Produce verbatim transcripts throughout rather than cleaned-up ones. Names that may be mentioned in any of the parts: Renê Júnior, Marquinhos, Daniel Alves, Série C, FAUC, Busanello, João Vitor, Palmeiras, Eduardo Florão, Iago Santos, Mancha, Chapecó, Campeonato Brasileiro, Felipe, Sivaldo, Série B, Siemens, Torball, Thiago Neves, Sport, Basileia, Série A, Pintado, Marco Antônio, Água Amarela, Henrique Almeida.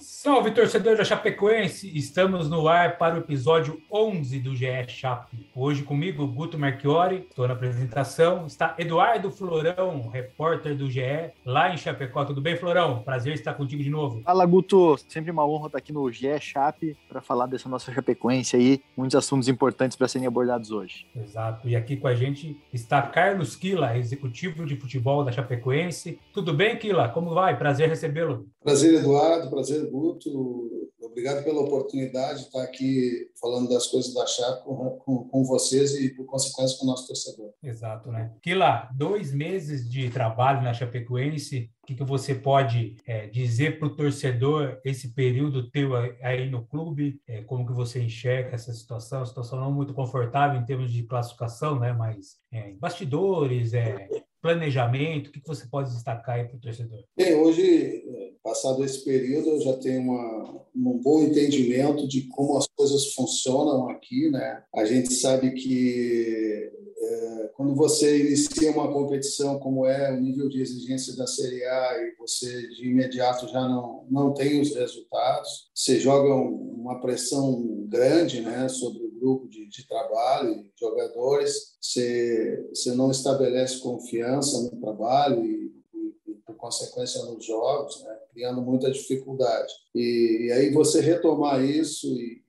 Salve, torcedor da Chapecoense! Estamos no ar para o episódio onze do G E Chape. Hoje comigo, Guto Marquiori, estou na apresentação. Está Eduardo Florão, repórter do G E, lá em Chapecó. Tudo bem, Florão? Prazer estar contigo de novo. Fala, Guto! Sempre uma honra estar aqui no G E Chape para falar dessa nossa Chapecoense aí. Muitos assuntos importantes para serem abordados hoje. Exato. E aqui com a gente está Carlos Kila, executivo de futebol da Chapecoense. Tudo bem, Kila? Como vai? Prazer recebê-lo. Prazer, Eduardo. Prazer, Guto. Muito obrigado pela oportunidade de estar aqui falando das coisas da Chape com, com, com vocês e, por consequência, com o nosso torcedor. Exato, né? Kila, dois meses de trabalho na Chapecoense, o que, que você pode é, dizer para o torcedor esse período teu aí no clube? É, como que você enxerga essa situação? A situação não muito confortável em termos de classificação, né? Mas é, bastidores, é... planejamento, o que você pode destacar aí para o torcedor? Bem, hoje, passado esse período, eu já tenho uma, um bom entendimento de como as coisas funcionam aqui, né? A gente sabe que é, quando você inicia uma competição como é o nível de exigência da Série A e você de imediato já não, não tem os resultados, você joga um, uma pressão grande, né, sobre o grupo de, de trabalho, jogadores, você, você não estabelece confiança no trabalho e, e, e, por consequência, nos jogos, né? Criando muita dificuldade. E, e aí você retomar isso e,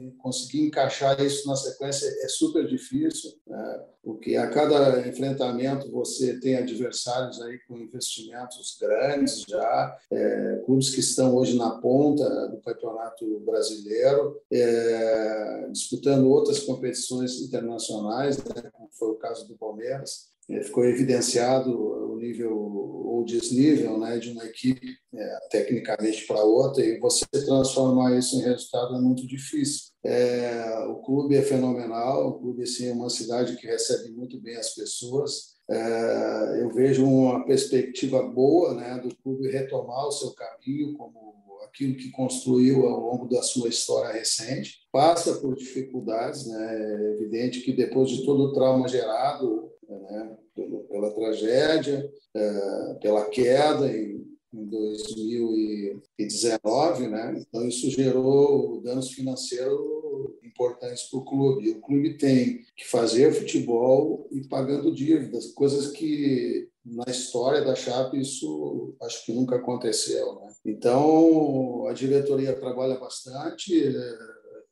e conseguir encaixar isso na sequência é super difícil, né? Porque a cada enfrentamento você tem adversários aí com investimentos grandes já, é, clubes que estão hoje na ponta do Campeonato Brasileiro, é, disputando outras competições internacionais, né? Como foi o caso do Palmeiras. Ficou evidenciado o nível ou desnível, né, de uma equipe é, tecnicamente para outra, e você transformar isso em resultado é muito difícil. É, o clube é fenomenal, o clube assim, é uma cidade que recebe muito bem as pessoas. É, eu vejo uma perspectiva boa, né, do clube retomar o seu caminho como aquilo que construiu ao longo da sua história recente. Passa por dificuldades, né? É evidente que depois de todo o trauma gerado, né, pela tragédia, pela queda em dois mil e dezenove, né? Então isso gerou danos financeiros importantes para o clube. O clube tem que fazer futebol e pagando dívidas, coisas que na história da Chape isso acho que nunca aconteceu, né? Então a diretoria trabalha bastante.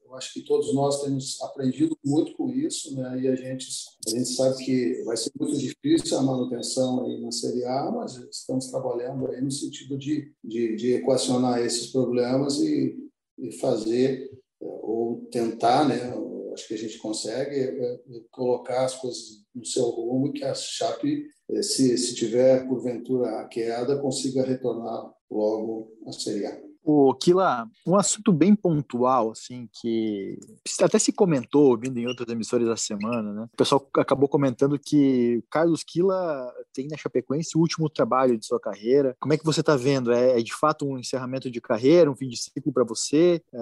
Eu acho que todos nós temos aprendido muito com isso, né? E a gente, a gente sabe que vai ser muito difícil a manutenção aí na Série A, mas estamos trabalhando aí no sentido de, de, de equacionar esses problemas e, e fazer, ou tentar, né? Acho que a gente consegue colocar as coisas no seu rumo, que a Chape, se, se tiver porventura a queda, consiga retornar logo à Série A. O Kila, um assunto bem pontual, assim, que até se comentou, vindo em outras emissoras da semana, né? O pessoal acabou comentando que o Carlos Kila tem na Chapecoense o último trabalho de sua carreira. Como é que você está vendo? É, é de fato um encerramento de carreira, um fim de ciclo para você? É,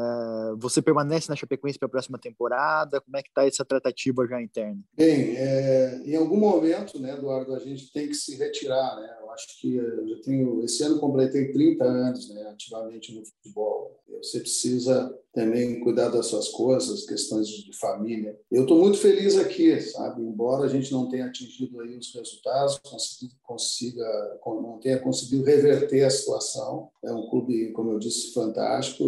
você permanece na Chapecoense para a próxima temporada? Como é que está essa tratativa já interna? Bem, é, em algum momento, né, Eduardo, a gente tem que se retirar, né? Eu acho que eu já tenho, esse ano completei trinta anos, né, ativamente no futebol. Você precisa também cuidar das suas coisas, questões de família. Eu estou muito feliz aqui, sabe? Embora a gente não tenha atingido aí os resultados, consiga, não tenha conseguido reverter a situação. É um clube, como eu disse, fantástico.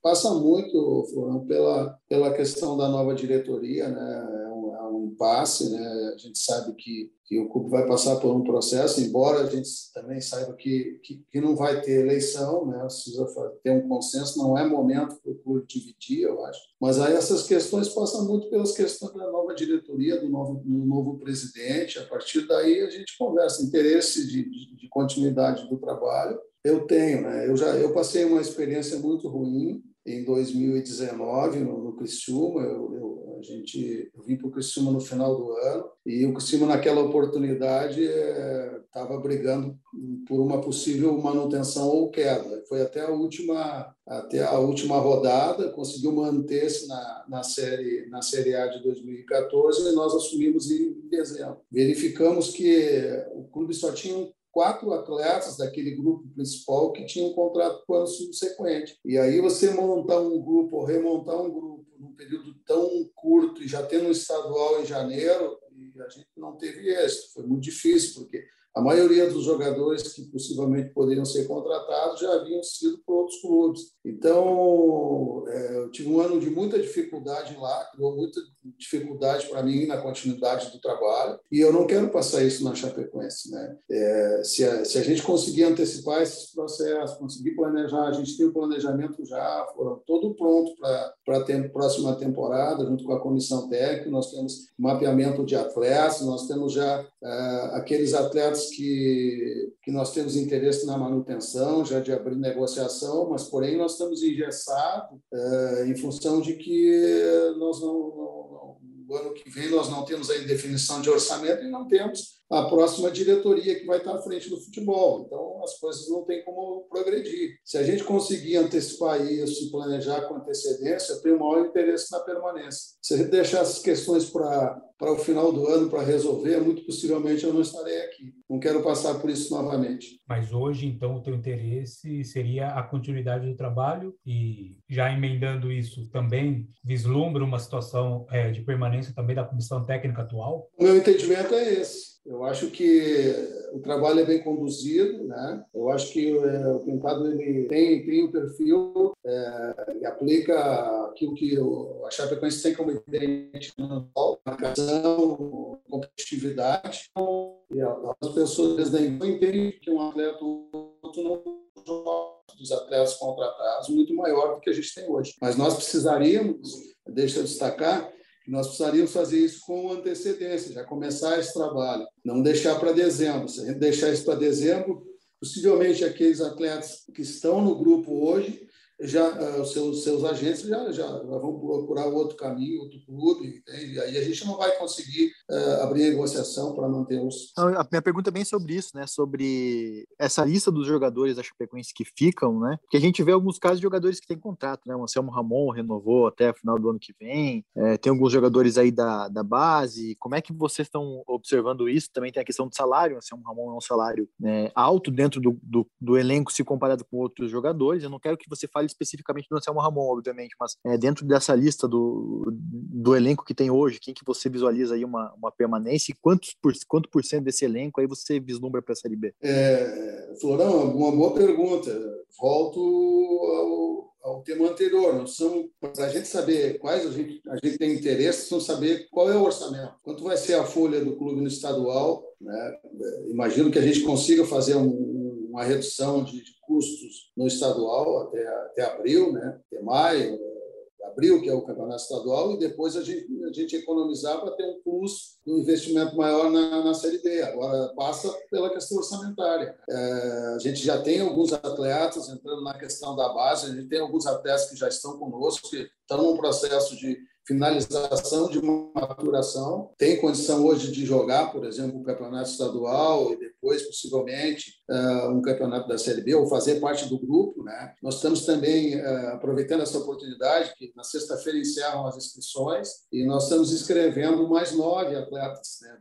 Passa muito, Florão, pela, pela questão da nova diretoria, né? É um, é um impasse, né? A gente sabe que que o clube vai passar por um processo, embora a gente também saiba que, que, que não vai ter eleição, né? Precisa ter um consenso, não é momento para o clube dividir, eu acho. Mas aí essas questões passam muito pelas questões da nova diretoria, do novo, do novo presidente. A partir daí a gente conversa, interesse de, de, de continuidade do trabalho. Eu tenho, né? Eu, já, eu passei uma experiência muito ruim em dois mil e dezenove, no, no Criciúma, eu, eu A gente, eu vim para o Criciúma no final do ano e o Criciúma, naquela oportunidade, estava é, brigando por uma possível manutenção ou queda. Foi até a última, até a última rodada, conseguiu manter-se na, na, série, na Série A de dois mil e quatorze e nós assumimos em dezembro. Verificamos que o clube só tinha quatro atletas daquele grupo principal que tinham um contrato para o ano subsequente. E aí você montar um grupo ou remontar um grupo num período tão curto e já tendo um estadual em janeiro, e a gente não teve êxito. Foi muito difícil, porque a maioria dos jogadores que possivelmente poderiam ser contratados já haviam sido por outros clubes. Então, eu tive um ano de muita dificuldade lá, criou muita dificuldade para mim na continuidade do trabalho, e eu não quero passar isso na Chapecoense, né? É, se, a, se a gente conseguir antecipar esses processos, conseguir planejar, a gente tem o planejamento já, foram todo pronto para a próxima temporada, junto com a comissão técnica, nós temos mapeamento de atletas, nós temos já uh, aqueles atletas que, que nós temos interesse na manutenção, já de abrir negociação, mas, porém, nós estamos engessados uh, em função de que nós não, não, não, o ano que vem nós não temos ainda definição de orçamento e não temos a próxima diretoria que vai estar à frente do futebol. Então, as coisas não têm como progredir. Se a gente conseguir antecipar isso e planejar com antecedência, eu tenho o maior interesse na permanência. Se a gente deixar essas questões para para o final do ano, para resolver, muito possivelmente eu não estarei aqui. Não quero passar por isso novamente. Mas hoje, então, o teu interesse seria a continuidade do trabalho e, já emendando isso, também vislumbra uma situação é, de permanência também da comissão técnica atual? O meu entendimento é esse. Eu acho que o trabalho é bem conduzido, né? Eu acho que é, o Pintado ele tem, tem o perfil é, e aplica aquilo que o, a Chapecoense tem como identidade nacional, marcação, competitividade. E as pessoas não entendem que um atleta ou outro não joga dos atletas contratados muito maior do que a gente tem hoje. Mas nós precisaríamos, deixa eu destacar, nós precisaríamos fazer isso com antecedência, já começar esse trabalho, não deixar para dezembro. Se a gente deixar isso para dezembro, possivelmente aqueles atletas que estão no grupo hoje, já, os seus, seus agentes já, já vão procurar outro caminho, outro clube, e aí a gente não vai conseguir uh, abrir negociação para manter os... Não, a minha pergunta é bem sobre isso, né? Sobre essa lista dos jogadores da Chapecoense que ficam, né? Porque a gente vê alguns casos de jogadores que têm contrato, né? O Anselmo Ramon renovou até o final do ano que vem, é, tem alguns jogadores aí da, da base. Como é que vocês estão observando isso? Também tem a questão do salário. O Anselmo Ramon é um salário né, alto dentro do, do, do elenco se comparado com outros jogadores. Eu não quero que você fale especificamente do Anselmo Ramon, obviamente, mas é, dentro dessa lista do, do elenco que tem hoje, quem que você visualiza aí uma, uma permanência e quantos por, quanto por cento desse elenco aí você vislumbra para a Série B? É, Florão, uma boa pergunta. Volto ao ao tema anterior, não são para a gente saber quais a gente, a gente tem interesse, são saber qual é o orçamento, quanto vai ser a folha do clube no estadual, né? Imagino que a gente consiga fazer um, uma redução de, de custos no estadual até, até abril, né? Até maio, abril, que é o campeonato estadual, e depois a gente, a gente economizar para ter um plus, um investimento maior na, na Série B. Agora passa pela questão orçamentária. É, a gente já tem alguns atletas entrando na questão da base, a gente tem alguns atletas que já estão conosco, que estão no processo de finalização, de maturação, tem condição hoje de jogar, por exemplo, um campeonato estadual e depois, possivelmente, um campeonato da Série B ou fazer parte do grupo, né? Nós estamos também aproveitando essa oportunidade que na sexta-feira encerram as inscrições e nós estamos inscrevendo mais nove atletas, né,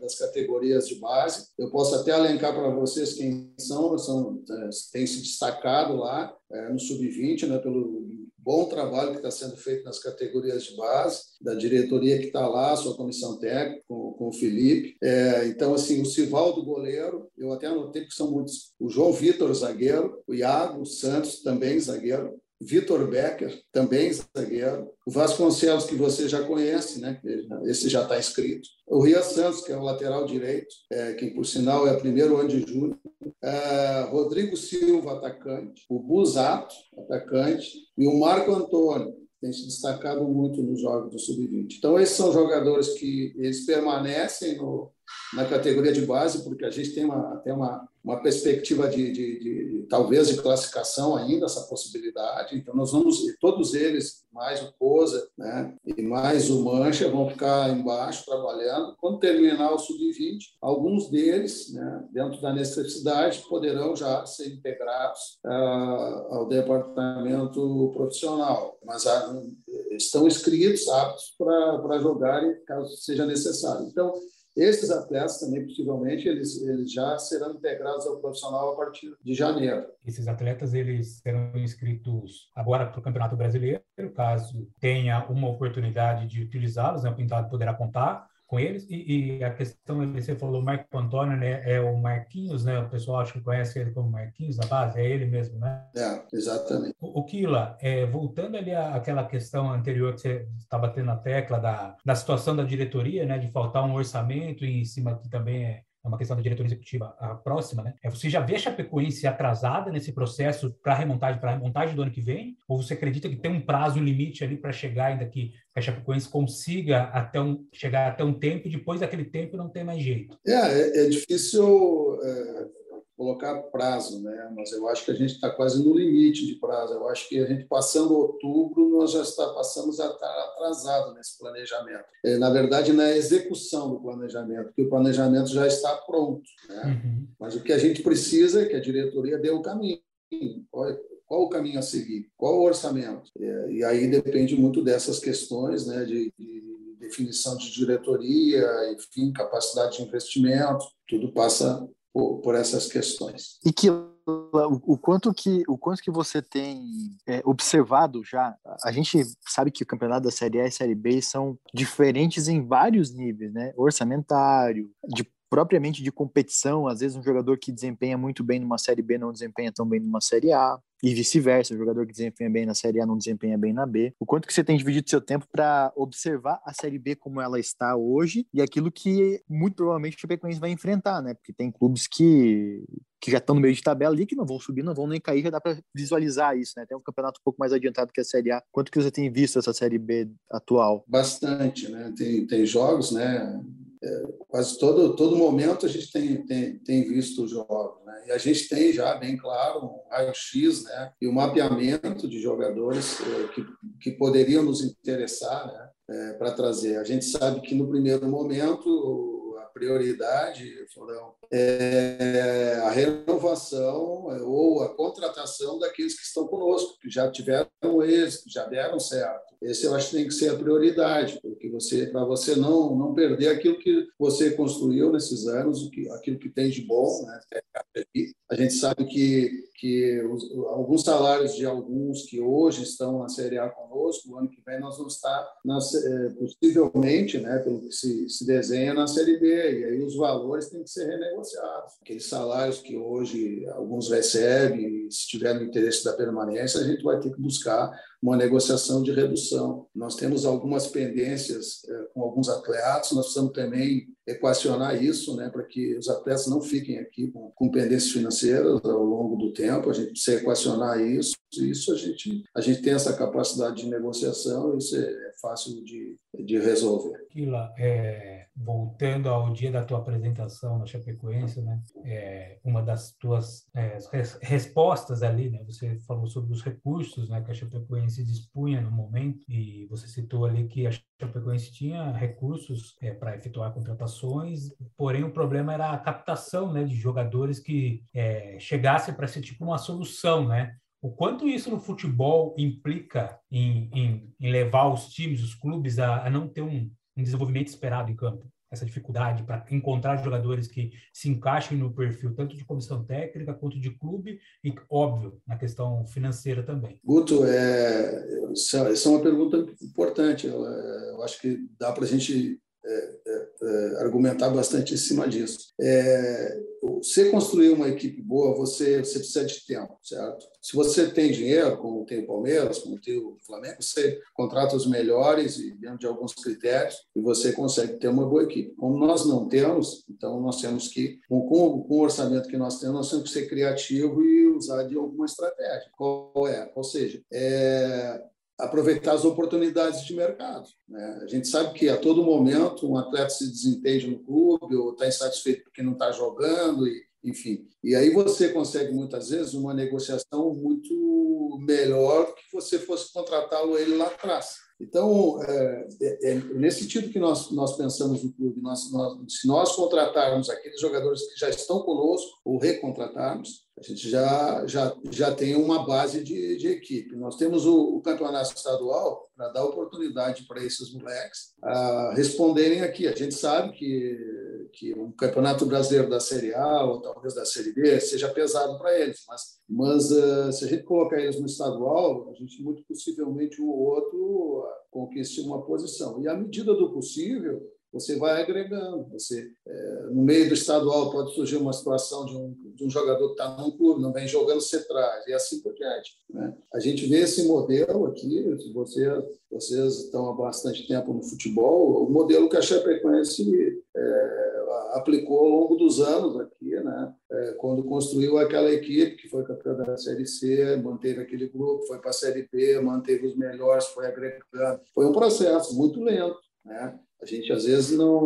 das categorias de base. Eu posso até elencar para vocês quem são, são têm se destacado lá no sub vinte, né, pelo bom trabalho que está sendo feito nas categorias de base, da diretoria que está lá, sua comissão técnica, com, com o Felipe. É, então, assim, o Sivaldo, goleiro, eu até anotei que são muitos. O João Vitor, zagueiro. O Iago Santos, também zagueiro. Vitor Becker, também zagueiro. O Vasconcelos, que você já conhece, né? Esse já está inscrito. O Ria Santos, que é o lateral direito, é, que, por sinal, é o primeiro ano de junho. É, Rodrigo Silva, atacante. O Buzato, atacante. E o Marco Antônio, que tem se destacado muito nos jogos do sub vinte. Então, esses são jogadores que eles permanecem no, na categoria de base, porque a gente tem uma, até uma, uma perspectiva de, de, de, de, talvez, de classificação ainda, essa possibilidade. Então, nós vamos, todos eles, mais o Cozer, né, e mais o Mancha, vão ficar embaixo trabalhando. Quando terminar o sub vinte, alguns deles, né, dentro da necessidade, poderão já ser integrados ah, ao departamento profissional. Mas há, estão inscritos, aptos para, para jogarem, caso seja necessário. Então, esses atletas também, possivelmente, eles, eles já serão integrados ao profissional a partir de janeiro. Esses atletas, eles serão inscritos agora para o Campeonato Brasileiro, caso tenha uma oportunidade de utilizá-los, né? O Pintado poderá contar com eles. E, e a questão, você falou Marco Antônio, né? É o Marquinhos, né? O pessoal acho que conhece ele como Marquinhos, na base, é ele mesmo, né? É, exatamente. O, o Kila, é, voltando ali àquela questão anterior que você estava tendo na tecla da, da situação da diretoria, né? De faltar um orçamento e em cima que também é uma questão da diretoria executiva a próxima, né? Você já vê a Chapecoense atrasada nesse processo para remontagem, para remontagem do ano que vem? Ou você acredita que tem um prazo limite ali para chegar, ainda que a Chapecoense consiga até um, chegar até um tempo e depois daquele tempo não tem mais jeito? É, é, é difícil é, colocar prazo, né? Mas eu acho que a gente está quase no limite de prazo. Eu acho que a gente, passando outubro, nós já está, passamos atrasado nesse planejamento. É, na verdade, na execução do planejamento, porque o planejamento já está pronto, né? Uhum. Mas o que a gente precisa é que a diretoria dê o caminho. Olha, qual o caminho a seguir? Qual o orçamento? É, e aí depende muito dessas questões, né, de, de definição de diretoria, enfim, capacidade de investimento, tudo passa por, por essas questões. E que O quanto, que, o quanto que você tem é, observado já, a gente sabe que o campeonato da Série A e Série B são diferentes em vários níveis, né? Orçamentário, de, propriamente de competição, às vezes um jogador que desempenha muito bem numa Série B não desempenha tão bem numa Série A, e vice-versa, o jogador que desempenha bem na Série A não desempenha bem na B. O quanto que você tem dividido seu tempo para observar a Série B como ela está hoje e aquilo que muito provavelmente o Chapecoense vai enfrentar, né? Porque tem clubes que, que já estão no meio de tabela ali, que não vão subir, não vão nem cair, já dá para visualizar isso, né? Tem um campeonato um pouco mais adiantado que a Série A. Quanto que você tem visto essa Série B atual? Bastante, né? Tem, tem jogos, né? É, quase todo, todo momento a gente tem, tem, tem visto os jogos, né? E a gente tem já, bem claro, um raio-x, né? E um mapeamento de jogadores é, que, que poderiam nos interessar, né? É, para trazer. A gente sabe que no primeiro momento a prioridade, Florão, é a renovação ou a contratação daqueles que estão conosco, que já tiveram êxito, já deram certo. Esse eu acho que tem que ser a prioridade, porque você, para você não, não perder aquilo que você construiu nesses anos, aquilo que tem de bom, né? A gente sabe que, que os, alguns salários de alguns que hoje estão na Série A conosco, o ano que vem nós vamos estar, na, possivelmente, né, pelo que se, se desenha, na Série B, e aí os valores têm que ser renegociados. Aqueles salários que hoje alguns recebem, se tiver no interesse da permanência, a gente vai ter que buscar uma negociação de redução. Nós temos algumas pendências eh, com alguns atletas, nós precisamos também equacionar isso, né, para que os atletas não fiquem aqui com, com pendências financeiras ao longo do tempo. A gente precisa equacionar isso, isso a gente, a gente tem essa capacidade de negociação, isso é fácil de, de resolver. Kila, é, voltando ao dia da tua apresentação na Chapecoense, né, é, uma das tuas é, res, respostas ali, né, você falou sobre os recursos, né, que a Chapecoense dispunha no momento, e você citou ali que a Chapecoense tinha recursos é, para efetuar contratações, porém o problema era a captação, né, de jogadores que é, chegasse para ser tipo uma solução, né? O quanto isso no futebol implica em, em, em levar os times, os clubes a, a não ter um, um desenvolvimento esperado em campo? Essa dificuldade para encontrar jogadores que se encaixem no perfil tanto de comissão técnica quanto de clube e, óbvio, na questão financeira também. Guto, é, essa é uma pergunta importante. Eu, eu acho que dá para a gente É, é, é, argumentar bastante em cima disso. É, você construir uma equipe boa, você, você precisa de tempo, certo? Se você tem dinheiro, como tem o Palmeiras, como tem o Flamengo, você contrata os melhores e dentro de alguns critérios e você consegue ter uma boa equipe. Como nós não temos, então nós temos que, com, com o orçamento que nós temos, nós temos que ser criativo e usar de alguma estratégia. Qual é? Ou seja, é... aproveitar as oportunidades de mercado, né? A gente sabe que a todo momento um atleta se desentende no clube ou está insatisfeito porque não está jogando, e, enfim. E aí você consegue, muitas vezes, uma negociação muito melhor que você fosse contratá-lo ele lá atrás. Então, é, é nesse sentido que nós, nós pensamos no clube. Nós, nós, se nós contratarmos aqueles jogadores que já estão conosco ou recontratarmos, a gente já, já, já tem uma base de, de equipe. Nós temos o, o campeonato estadual para dar oportunidade para esses moleques a responderem aqui. A gente sabe que, que o campeonato brasileiro da Série A ou talvez da Série B seja pesado para eles, mas, mas uh, se a gente colocar eles no estadual, a gente muito possivelmente um ou outro conquiste uma posição. E à medida do possível, você vai agregando. Você, é, no meio do estadual pode surgir uma situação de um, de um jogador que está num clube, não vem jogando, você traz, e assim por diante, né? A gente vê esse modelo aqui, vocês, vocês estão há bastante tempo no futebol, o modelo que a Chapecoense é, aplicou ao longo dos anos aqui, né? É, quando construiu aquela equipe que foi campeã da Série C, manteve aquele grupo, foi para a Série B, manteve os melhores, foi agregando. Foi um processo muito lento, né? A gente, às vezes, não,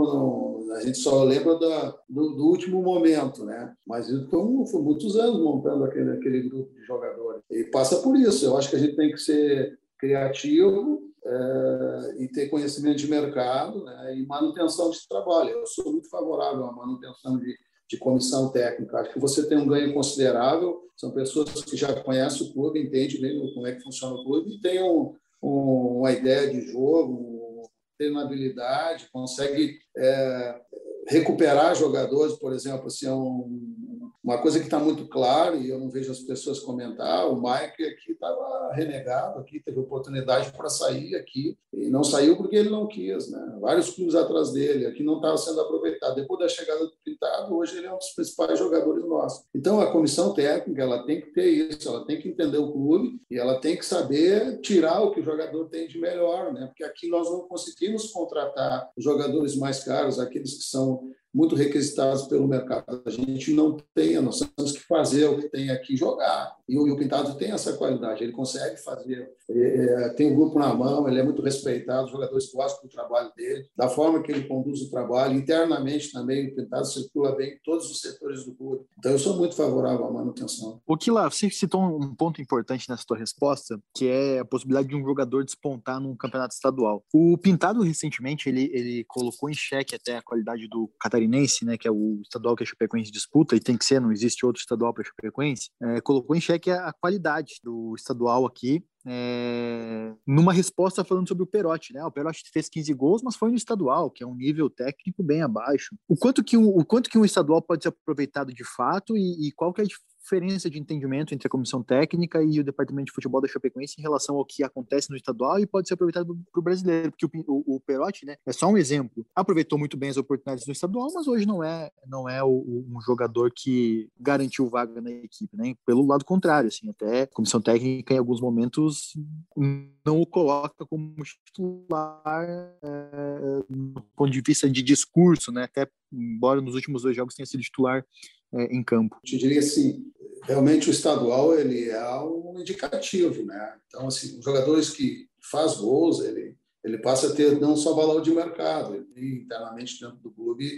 não, a gente só lembra da, do, do último momento, né? Mas então, foi muitos anos montando aquele, aquele grupo de jogadores. E passa por isso. Eu acho que a gente tem que ser criativo é, e ter conhecimento de mercado, né? E manutenção de trabalho. Eu sou muito favorável à manutenção de, de comissão técnica. Acho que você tem um ganho considerável. São pessoas que já conhecem o clube, entendem bem como é que funciona o clube e têm um, um, uma ideia de jogo, treinabilidade, consegue é, recuperar jogadores, por exemplo, assim, é um, uma coisa que está muito clara e eu não vejo as pessoas comentar, o Mike aqui estava renegado, aqui teve oportunidade para sair aqui e não saiu porque ele não quis, né? Vários clubes atrás dele, aqui não estava sendo aproveitado. Depois da chegada do Pintado, hoje ele é um dos principais jogadores nossos. Então, a comissão técnica, ela tem que ter isso, ela tem que entender o clube e ela tem que saber tirar o que o jogador tem de melhor, né? Porque aqui nós não conseguimos contratar os jogadores mais caros, aqueles que são muito requisitados pelo mercado. A gente não tem, nós temos que fazer o que tem aqui, jogar. E o Pintado tem essa qualidade, ele consegue fazer, é, tem o grupo na mão, ele é muito respeitado, os jogadores gostam do trabalho dele, da forma que ele conduz o trabalho, internamente também, o Pintado circula bem em todos os setores do clube. Então, eu sou muito favorável à manutenção. O Kila, você citou um ponto importante nessa sua resposta, que é a possibilidade de um jogador despontar num campeonato estadual. O Pintado, recentemente, ele, ele colocou em xeque até a qualidade do catarinense, né, que é o estadual que a Chapecoense disputa, e tem que ser, não existe outro estadual para a Chapecoense, é, colocou em xeque a, a qualidade do estadual aqui, é, numa resposta falando sobre o Perotti, né? O Perotti fez quinze gols, mas foi no estadual, que é um nível técnico bem abaixo. O quanto que um, o quanto que um estadual pode ser aproveitado de fato e, e qual que é a diferença de entendimento entre a comissão técnica e o departamento de futebol da Chapecoense em relação ao que acontece no estadual e pode ser aproveitado para o brasileiro, porque o, o, o Perotti, né, é só um exemplo, aproveitou muito bem as oportunidades no estadual, mas hoje não é, não é o, um jogador que garantiu vaga na equipe, né? Pelo lado contrário, assim, até a comissão técnica em alguns momentos não o coloca como titular, é, do ponto de vista de discurso, né? Até embora nos últimos dois jogos tenha sido titular em campo. Eu te diria assim, realmente o estadual ele é um indicativo, né? Então, assim, os jogadores que faz gols, ele, ele passa a ter não só valor de mercado, ele, internamente dentro do clube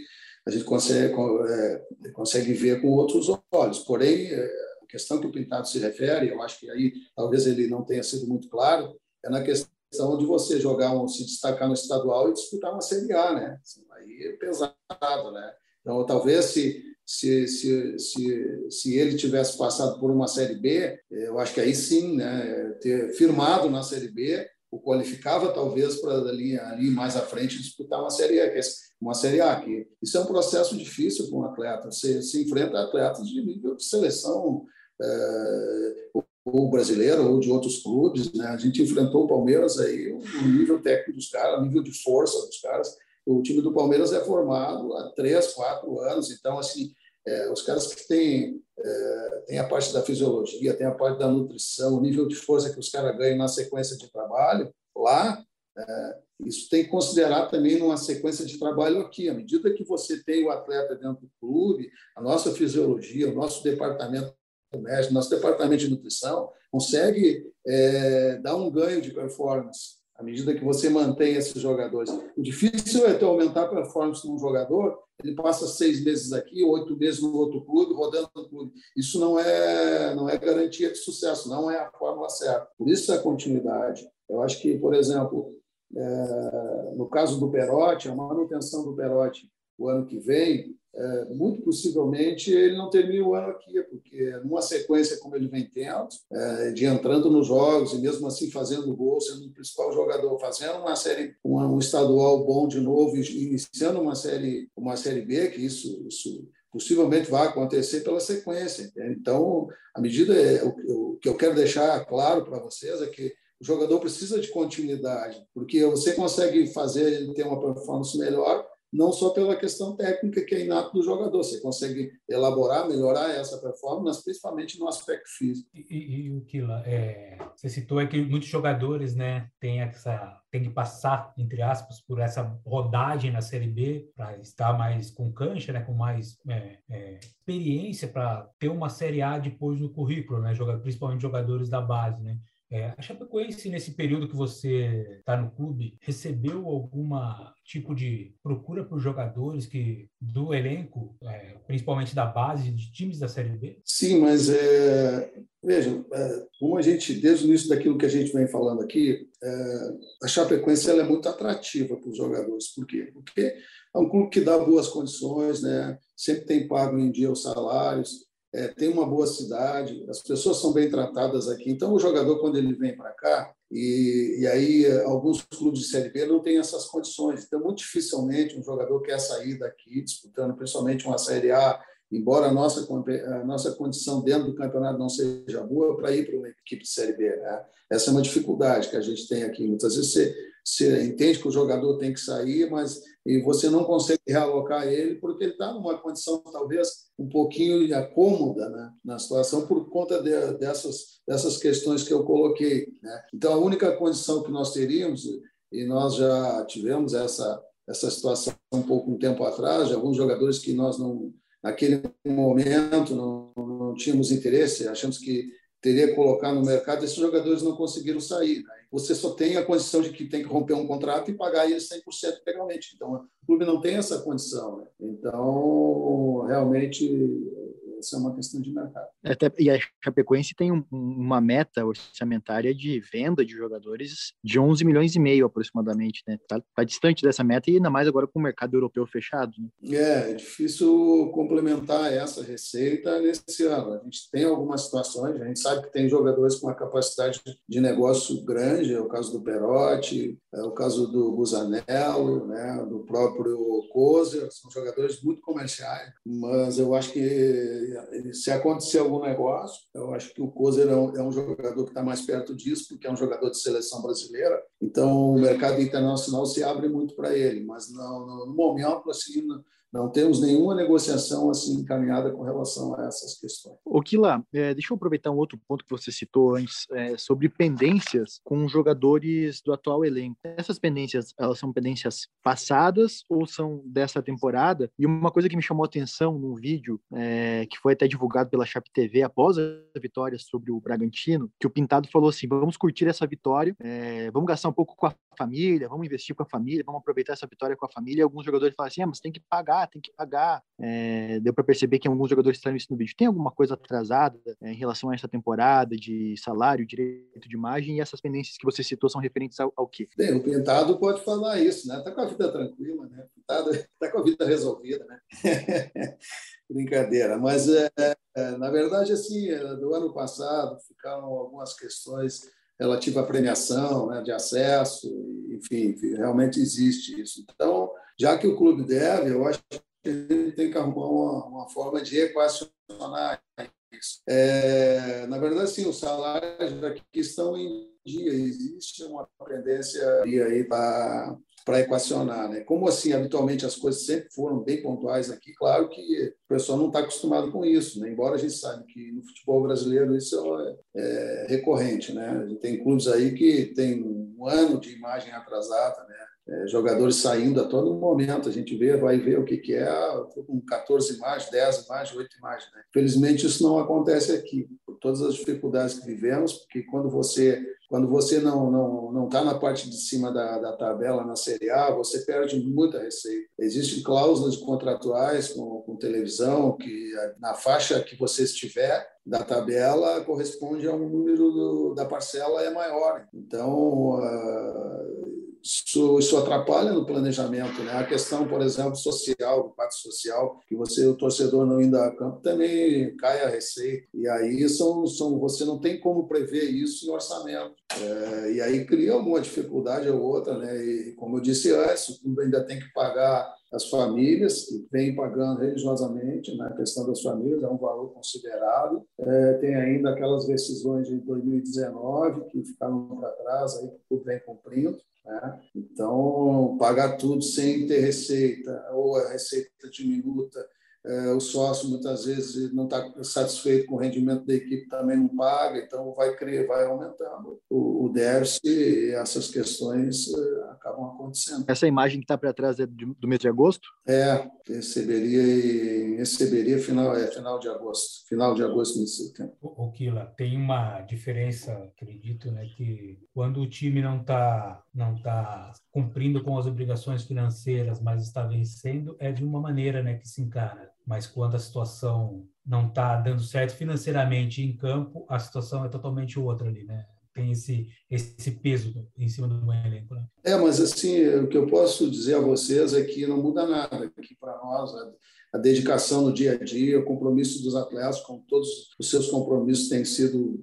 a gente consegue, é, consegue ver com outros olhos. Porém, a questão que o Pintado se refere, eu acho que aí talvez ele não tenha sido muito claro, é na questão de você jogar, um, se destacar no estadual e disputar uma Série A, né? Assim, aí é pesado, né? Então, talvez se Se, se, se, se ele tivesse passado por uma Série B, eu acho que aí sim, né, ter firmado na Série B, o qualificava talvez para ali, ali mais à frente disputar uma Série A, que é uma Série A. Que isso é um processo difícil para um atleta, você se enfrenta a atletas de nível de seleção, é, ou brasileiro ou de outros clubes, né? A gente enfrentou o Palmeiras, aí, o nível técnico dos caras, o nível de força dos caras. O time do Palmeiras é formado há três, quatro anos. Então, assim, é, os caras que têm é, tem a parte da fisiologia, tem a parte da nutrição, o nível de força que os caras ganham na sequência de trabalho lá, é, isso tem que considerar também numa sequência de trabalho aqui. À medida que você tem o atleta dentro do clube, a nossa fisiologia, o nosso departamento comércio, nosso departamento de nutrição, consegue é, dar um ganho de performance à medida que você mantém esses jogadores. O difícil é tu aumentar a performance de um jogador, ele passa seis meses aqui, oito meses no outro clube, rodando no clube. Isso não é, não é garantia de sucesso, não é a fórmula certa. Por isso a continuidade. Eu acho que, por exemplo, é, no caso do Perotti, a manutenção do Perotti o ano que vem, é, muito possivelmente ele não termina o ano aqui, porque numa sequência como ele vem tendo, é, de entrando nos jogos e mesmo assim fazendo gol, sendo o principal jogador, fazendo uma série, uma, um estadual bom de novo, iniciando uma série, uma série B, que isso, isso possivelmente vai acontecer pela sequência. Então, à medida, o que eu quero deixar claro para vocês é que o jogador precisa de continuidade, porque você consegue fazer ele ter uma performance melhor, não só pela questão técnica que é inato do jogador, você consegue elaborar, melhorar essa performance, principalmente no aspecto físico. E, e, e o Kila, é, você citou é que muitos jogadores, né, têm essa, tem que passar, entre aspas, por essa rodagem na Série B para estar mais com cancha, né, com mais é, é, experiência para ter uma Série A depois no currículo, né, joga, principalmente jogadores da base, né? É, a Chapecoense, nesse período que você está no clube, recebeu algum tipo de procura por jogadores que, do elenco, é, principalmente da base, de times da Série B? Sim, mas, é, vejam, é, como a gente, desde o início daquilo que a gente vem falando aqui, é, a Chapecoense ela é muito atrativa para os jogadores. Por quê? Porque é um clube que dá boas condições, né? Sempre tem pago em dia os salários, É, tem uma boa cidade, as pessoas são bem tratadas aqui. Então, o jogador, quando ele vem para cá, e, e aí alguns clubes de Série B não têm essas condições. Então, muito dificilmente um jogador quer sair daqui disputando principalmente uma Série A, embora a nossa, a nossa condição dentro do campeonato não seja boa, para ir para uma equipe de Série B. Né? Essa é uma dificuldade que a gente tem aqui. Muitas vezes você, você entende que o jogador tem que sair, mas e você não consegue realocar ele porque ele está numa condição talvez um pouquinho acômoda, né, na situação por conta de, dessas, dessas questões que eu coloquei. Né? Então, a única condição que nós teríamos, e nós já tivemos essa, essa situação um pouco um tempo atrás, de alguns jogadores que nós não... Naquele momento, não, não tínhamos interesse, achamos que teria que colocar no mercado, esses jogadores não conseguiram sair. Né? Você só tem a condição de que tem que romper um contrato e pagar eles cem por cento legalmente. Então, o clube não tem essa condição. Né? Então, realmente, essa é uma questão de mercado. Até, e a Chapecoense tem um, uma meta orçamentária de venda de jogadores de onze milhões e meio aproximadamente, né? Tá, tá distante dessa meta e ainda mais agora com o mercado europeu fechado. Né? É, é difícil complementar essa receita nesse ano. A gente tem algumas situações, a gente sabe que tem jogadores com uma capacidade de negócio grande, é o caso do Perotti, é o caso do Busanello, né? Do próprio Cozer, são jogadores muito comerciais, mas eu acho que se acontecer algum negócio, eu acho que o Cozer é, um, é um jogador que está mais perto disso, porque é um jogador de seleção brasileira, então o mercado internacional se abre muito para ele, mas não, não, no momento, assim, não, não temos nenhuma negociação assim, encaminhada com relação a essas questões. Ô Kila, é, deixa eu aproveitar um outro ponto que você citou antes, é, sobre pendências com jogadores do atual elenco. Essas pendências, elas são pendências passadas ou são dessa temporada? E uma coisa que me chamou a atenção no vídeo, é, que foi até divulgado pela Chape T V após a vitória sobre o Bragantino, que o Pintado falou assim, vamos curtir essa vitória, é, vamos gastar um pouco com a família, vamos investir com a família, vamos aproveitar essa vitória com a família. E alguns jogadores falaram assim, ah, mas tem que pagar, tem que pagar. É, deu para perceber que alguns jogadores estão isso no vídeo. Tem alguma coisa atrasada é, em relação a essa temporada de salário, direito de imagem, e essas pendências que você citou são referentes ao, ao quê? Bem, o Pintado pode falar isso, né? Tá com a vida tranquila, né? O Pintado tá com a vida resolvida, né? Brincadeira, mas é, é, na verdade, assim, do ano passado ficaram algumas questões relativa à premiação, né, de acesso, enfim, realmente existe isso. Então, já que o clube deve, eu acho que ele tem que arrumar uma, uma forma de equacionar isso. É, na verdade, sim, os salários aqui estão em dia, existe uma tendência aí para para equacionar, né? Como assim, habitualmente as coisas sempre foram bem pontuais aqui, claro que o pessoal não está acostumado com isso, né? Embora a gente saiba que no futebol brasileiro isso é, é recorrente, né? A gente tem clubes aí que tem um ano de imagem atrasada, né? é, jogadores saindo a todo momento. A gente vê, vai ver o que, que é, com quatorze imagens, dez imagens, oito imagens. Né? Infelizmente, isso não acontece aqui, por todas as dificuldades que vivemos, porque quando você, quando você não não não está na parte de cima da, da tabela na Série A, você perde muita receita. Existem cláusulas contratuais com, com televisão, que na faixa que você estiver da tabela corresponde a um número do, da parcela é maior. Então, uh, Isso, isso atrapalha no planejamento, né? A questão, por exemplo, social, do pacto social, que você, o torcedor não indo a campo, também cai a receita. E aí são, são, você não tem como prever isso no orçamento. É, e aí cria uma dificuldade ou outra, né? E como eu disse antes, o clube ainda tem que pagar as famílias, que vem pagando religiosamente na questão das famílias, é um valor considerável. É, tem ainda aquelas decisões de dois mil e dezenove que ficaram para trás, aí que o clube vem cumprindo. É, então, pagar tudo sem ter receita, ou a receita diminuta, é, o sócio muitas vezes não está satisfeito com o rendimento da equipe, também não paga, então vai crer, vai aumentando o, o déficit, e essas questões é, acabam acontecendo. Essa imagem que está para trás é do mês de agosto? É, receberia, receberia final, é, final de agosto, final de agosto, início de setembro. O Kila, tem uma diferença, acredito, né, que quando o time não está não tá cumprindo com as obrigações financeiras, mas está vencendo, é de uma maneira, né, que se encara. Mas quando a situação não está dando certo financeiramente em campo, a situação é totalmente outra ali, né? Tem esse, esse peso em cima do elenco, né? É, mas assim, o que eu posso dizer a vocês é que não muda nada aqui para nós, a, a dedicação no dia a dia, o compromisso dos atletas, com todos os seus compromissos têm sido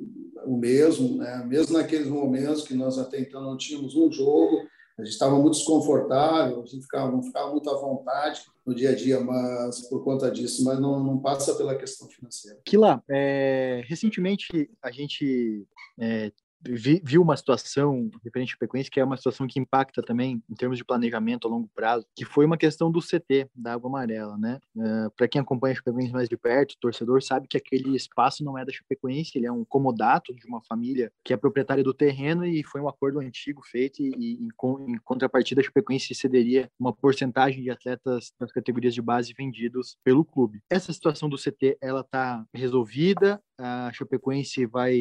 o mesmo, né? Mesmo naqueles momentos que nós até então não tínhamos um jogo, a gente estava muito desconfortável, a gente ficava, não ficava muito à vontade no dia a dia, mas por conta disso, mas não, não passa pela questão financeira. Kila, é, recentemente a gente é, vi, viu uma situação referente à Chapecoense, que é uma situação que impacta também em termos de planejamento a longo prazo, que foi uma questão do C T, da Água Amarela, né? É, para quem acompanha a Chapecoense mais de perto, o torcedor sabe que aquele espaço não é da Chapecoense, ele é um comodato de uma família que é proprietária do terreno, e foi um acordo antigo feito, e, e em, em contrapartida a Chapecoense cederia uma porcentagem de atletas das categorias de base vendidos pelo clube. Essa situação do C T, ela está resolvida? A Chapecoense vai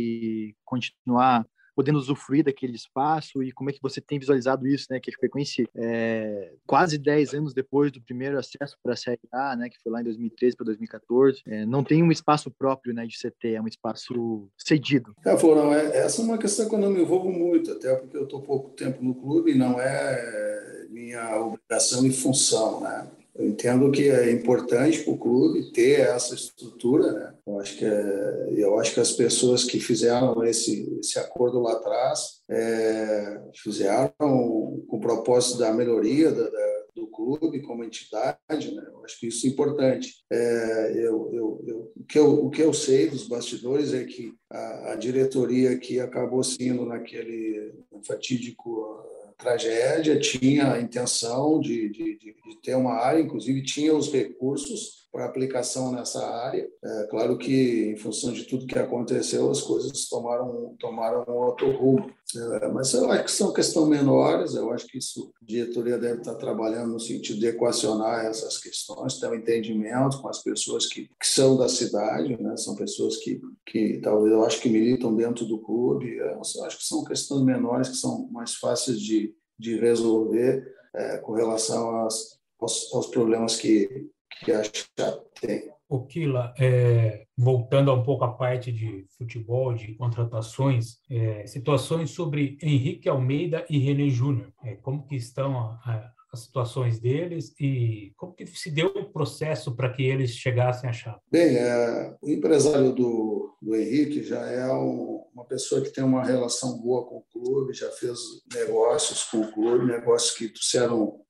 continuar podendo usufruir daquele espaço? E como é que você tem visualizado isso, né? Que a Chapecoense, é, quase dez anos depois do primeiro acesso para a Série A, né, que foi lá em dois mil e treze para dois mil e catorze, é, não tem um espaço próprio, né, de C T, é um espaço cedido. É, Florão, é, essa é uma questão que eu não me envolvo muito, até porque eu estou pouco tempo no clube e não é minha obrigação e função, né? Eu entendo que é importante para o clube ter essa estrutura, né? Eu acho que, é, eu acho que as pessoas que fizeram esse, esse acordo lá atrás é, fizeram com o propósito da melhoria da, da, do clube como entidade, né? Eu acho que isso é importante. É, eu, eu, eu, o, que eu, o que eu sei dos bastidores é que a, a diretoria que acabou sendo naquele fatídico... tragédia, tinha a intenção de, de, de ter uma área, inclusive tinha os recursos para aplicação nessa área. É claro que, em função de tudo que aconteceu, as coisas tomaram, tomaram outro rumo. É, mas eu acho que são questões menores, eu acho que isso, a diretoria deve estar trabalhando no sentido de equacionar essas questões, ter um entendimento com as pessoas que, que são da cidade, né? São pessoas que, que talvez, eu acho que militam dentro do clube. Eu acho que são questões menores que são mais fáceis de, de resolver, é, com relação às, aos, aos problemas que que a Chapecoense tem. O Kila, é, voltando um pouco à parte de futebol, de contratações, é, situações sobre Henrique Almeida e Renê Júnior. É, como que estão a, a, as situações deles e como que se deu o processo para que eles chegassem à Chapecoense? Bem, é, o empresário do, do Henrique já é um, uma pessoa que tem uma relação boa com o clube, já fez negócios com o clube, negócios que trouxeram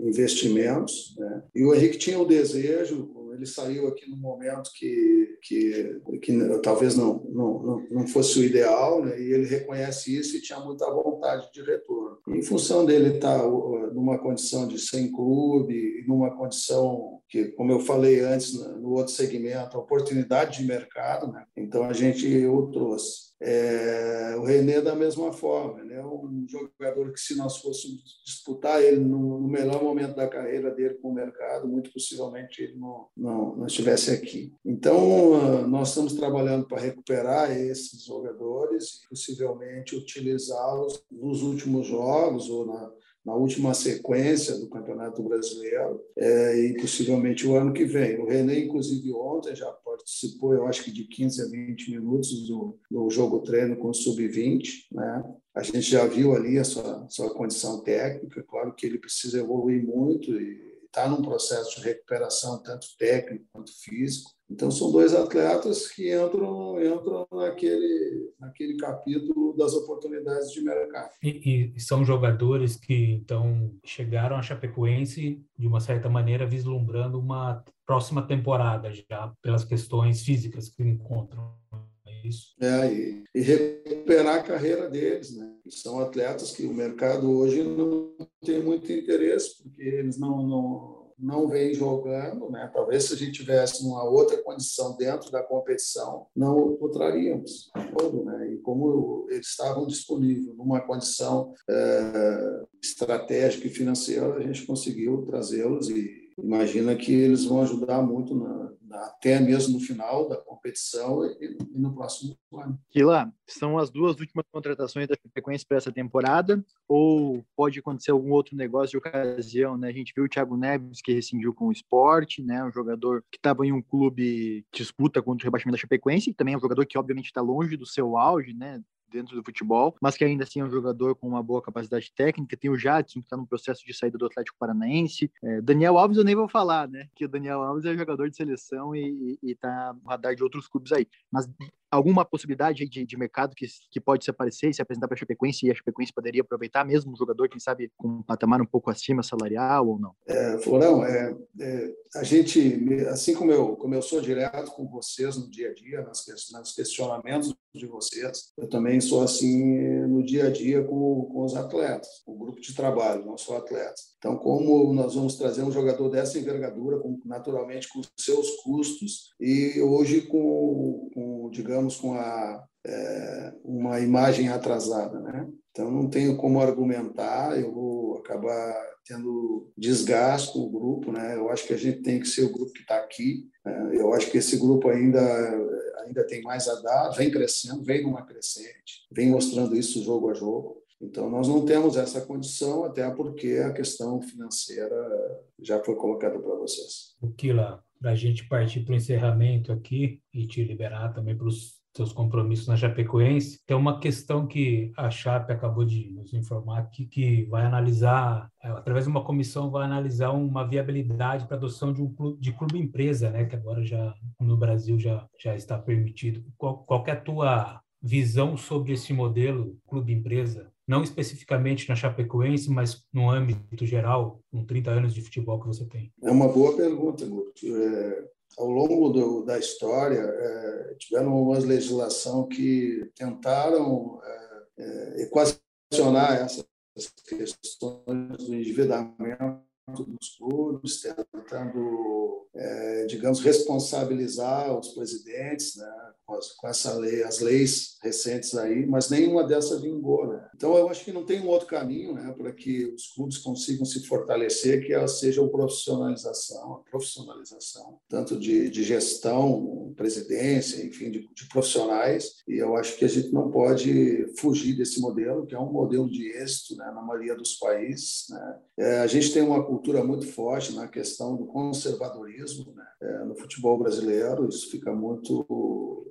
investimentos, né? E o Henrique tinha o desejo, ele saiu aqui num momento que, que, que talvez não, não, não fosse o ideal, né? E ele reconhece isso e tinha muita vontade de retorno. Em função dele estar numa condição de sem clube, numa condição que, como eu falei antes, no outro segmento, a oportunidade de mercado, né? Então a gente o trouxe. É, o Renê da mesma forma, ele é um jogador que, se nós fôssemos disputar ele no, no melhor momento da carreira dele com o mercado, muito possivelmente ele não, não, não estivesse aqui. Então, nós estamos trabalhando para recuperar esses jogadores e possivelmente utilizá-los nos últimos jogos ou na, na última sequência do Campeonato Brasileiro, é, e possivelmente o ano que vem. O Renê, inclusive, ontem já participou, eu acho que de quinze a vinte minutos do, do jogo-treino com o sub vinte, né? A gente já viu ali a sua, sua condição técnica, claro que ele precisa evoluir muito e está num processo de recuperação, tanto técnico quanto físico. Então, são dois atletas que entram, entram naquele, naquele capítulo das oportunidades de mercado. E, e são jogadores que, então, chegaram à Chapecoense, de uma certa maneira, vislumbrando uma próxima temporada já, pelas questões físicas que encontram. Isso. É, e, e recuperar a carreira deles, né? São atletas que o mercado hoje não tem muito interesse, porque eles não, não, não vêm jogando, né? Talvez se a gente tivesse uma outra condição dentro da competição, não o traríamos, né? E como eles estavam disponíveis numa condição é, estratégica e financeira, a gente conseguiu trazê-los e imagina que eles vão ajudar muito na até mesmo no final da competição e no próximo ano. Kila, são as duas últimas contratações da Chapecoense para essa temporada, ou pode acontecer algum outro negócio de ocasião, né? A gente viu o Thiago Neves, que rescindiu com o Sport, né? Um jogador que estava em um clube que disputa contra o rebaixamento da Chapecoense, também é um jogador que obviamente está longe do seu auge, né? Dentro do futebol, mas que ainda assim é um jogador com uma boa capacidade técnica. Tem o Jadson, que está no processo de saída do Atlético Paranaense. É, Daniel Alves eu nem vou falar, né? Que o Daniel Alves é jogador de seleção e está no radar de outros clubes aí. Mas alguma possibilidade de, de mercado que, que pode se aparecer e se apresentar para a Chapecoense, e a Chapecoense poderia aproveitar mesmo um jogador, quem sabe, com um patamar um pouco acima salarial ou não? É, Florão, é, é, a gente, assim como eu, como eu sou direto com vocês no dia a dia, nas, nos questionamentos de vocês, eu também sou assim no dia a dia com, com os atletas, o grupo de trabalho, não só atletas. Então, como nós vamos trazer um jogador dessa envergadura, com, naturalmente com seus custos, e hoje com, com digamos, Estamos com a, é, uma imagem atrasada, né? Então, não tenho como argumentar, eu vou acabar tendo desgaste com o grupo, né? Eu acho que a gente tem que ser o grupo que está aqui, né? Eu acho que esse grupo ainda, ainda tem mais a dar, vem crescendo, vem numa crescente, vem mostrando isso jogo a jogo. Então, nós não temos essa condição, até porque a questão financeira já foi colocada para vocês. O Kila, para a gente partir para o encerramento aqui e te liberar também para os seus compromissos na Chapecoense, tem uma questão que a Chape acabou de nos informar aqui, que vai analisar, através de uma comissão, vai analisar uma viabilidade para adoção de um clube, de clube empresa, né, que agora já no Brasil já, já está permitido. Qual, qual que é a tua visão sobre esse modelo clube empresa? Não especificamente na Chapecoense, mas no âmbito geral, com trinta anos de futebol que você tem? É uma boa pergunta, Guto. É, ao longo do, da história, é, tiveram algumas legislações que tentaram é, é, equacionar essas questões do endividamento dos clubes, tentando, é, digamos, responsabilizar os presidentes, né, com essa lei, as leis recentes aí, mas nenhuma dessas vingou, né? Então, eu acho que não tem um outro caminho, né, para que os clubes consigam se fortalecer, que elas sejam profissionalização, a profissionalização, tanto de, de gestão, presidência, enfim, de, de profissionais, e eu acho que a gente não pode fugir desse modelo, que é um modelo de êxito, né, na maioria dos países, né? É, a gente tem uma cultura muito forte na questão do conservadorismo, né? É, no futebol brasileiro, isso fica muito...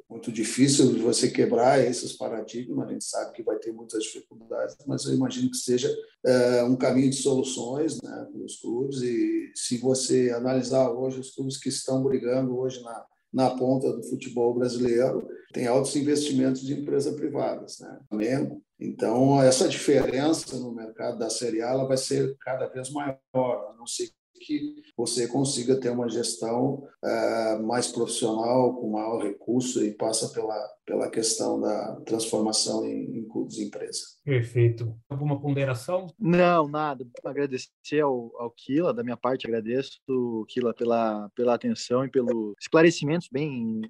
muito difícil de você quebrar esses paradigmas, a gente sabe que vai ter muitas dificuldades, mas eu imagino que seja é, um caminho de soluções, né, para os clubes. E se você analisar hoje os clubes que estão brigando hoje na, na ponta do futebol brasileiro, tem altos investimentos de empresas privadas, né? Flamengo. Então, essa diferença no mercado da Série A ela vai ser cada vez maior, a não ser que você consiga ter uma gestão uh, mais profissional, com maior recurso, e passa pela, pela questão da transformação em, em clubes e empresa. Perfeito. Alguma ponderação? Não, nada. Agradecer ao, ao Kila, da minha parte, agradeço, Kila, pela, pela atenção e pelos esclarecimentos bem,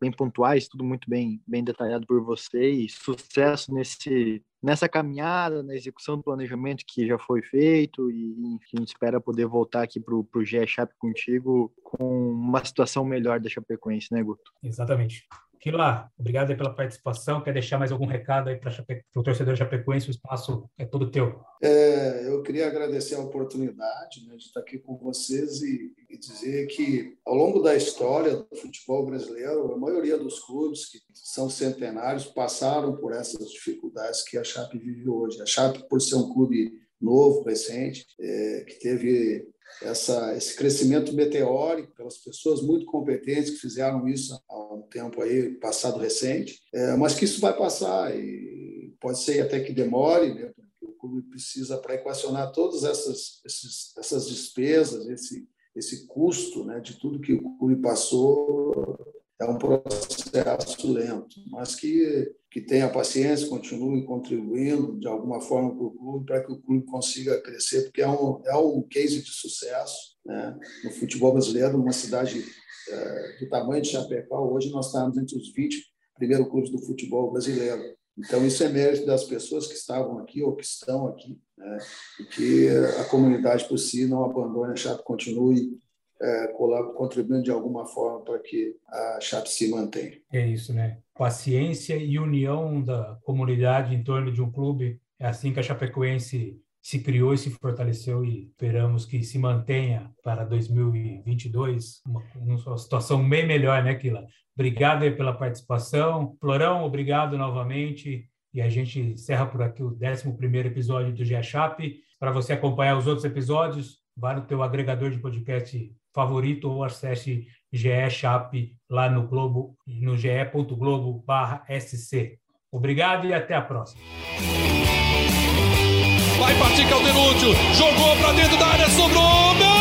bem pontuais, tudo muito bem, bem detalhado por você, e sucesso nesse... nessa caminhada, na execução do planejamento que já foi feito, e que a gente espera poder voltar aqui para o G E Chape contigo com uma situação melhor da Chapecoense, né, Guto? Exatamente. Kila, obrigado aí pela participação. Quer deixar mais algum recado aí para o torcedor chapecoense? O espaço é todo teu. É, eu queria agradecer a oportunidade, né, de estar aqui com vocês e, e dizer que, ao longo da história do futebol brasileiro, a maioria dos clubes que são centenários passaram por essas dificuldades que a Chape vive hoje. A Chape, por ser um clube novo, recente, é, que teve... Essa, esse crescimento meteórico pelas pessoas muito competentes que fizeram isso há um tempo aí, passado recente, é, mas que isso vai passar e pode ser até que demore, né? O clube precisa, para equacionar todas essas, esses, essas despesas, esse, esse custo, né, de tudo que o clube passou, é um processo lento, mas que, que tenha paciência, continue contribuindo de alguma forma para o clube, para que o clube consiga crescer, porque é um, é um case de sucesso, né? No futebol brasileiro, numa cidade é, do tamanho de Chapecó, hoje nós estamos entre os vinte primeiros clubes do futebol brasileiro. Então, isso é mérito das pessoas que estavam aqui ou que estão aqui, né? E que a comunidade por si não abandone a Chape, continue É, contribuindo de alguma forma para que a Chape se mantenha. É isso, né? Paciência e união da comunidade em torno de um clube. É assim que a Chapecoense se criou e se fortaleceu, e esperamos que se mantenha para dois mil e vinte e dois uma, uma situação bem melhor, né, Kila? Obrigado aí pela participação. Florão, obrigado novamente. E a gente encerra por aqui o décimo primeiro episódio do G E Chape. Para você acompanhar os outros episódios, vá no teu agregador de podcast favorito ou acesse G E Chape lá no Globo, no ge ponto globo barra esse cê. Obrigado e até a próxima. Vai partir Calderúcio, jogou para dentro da área, sobrou, meu!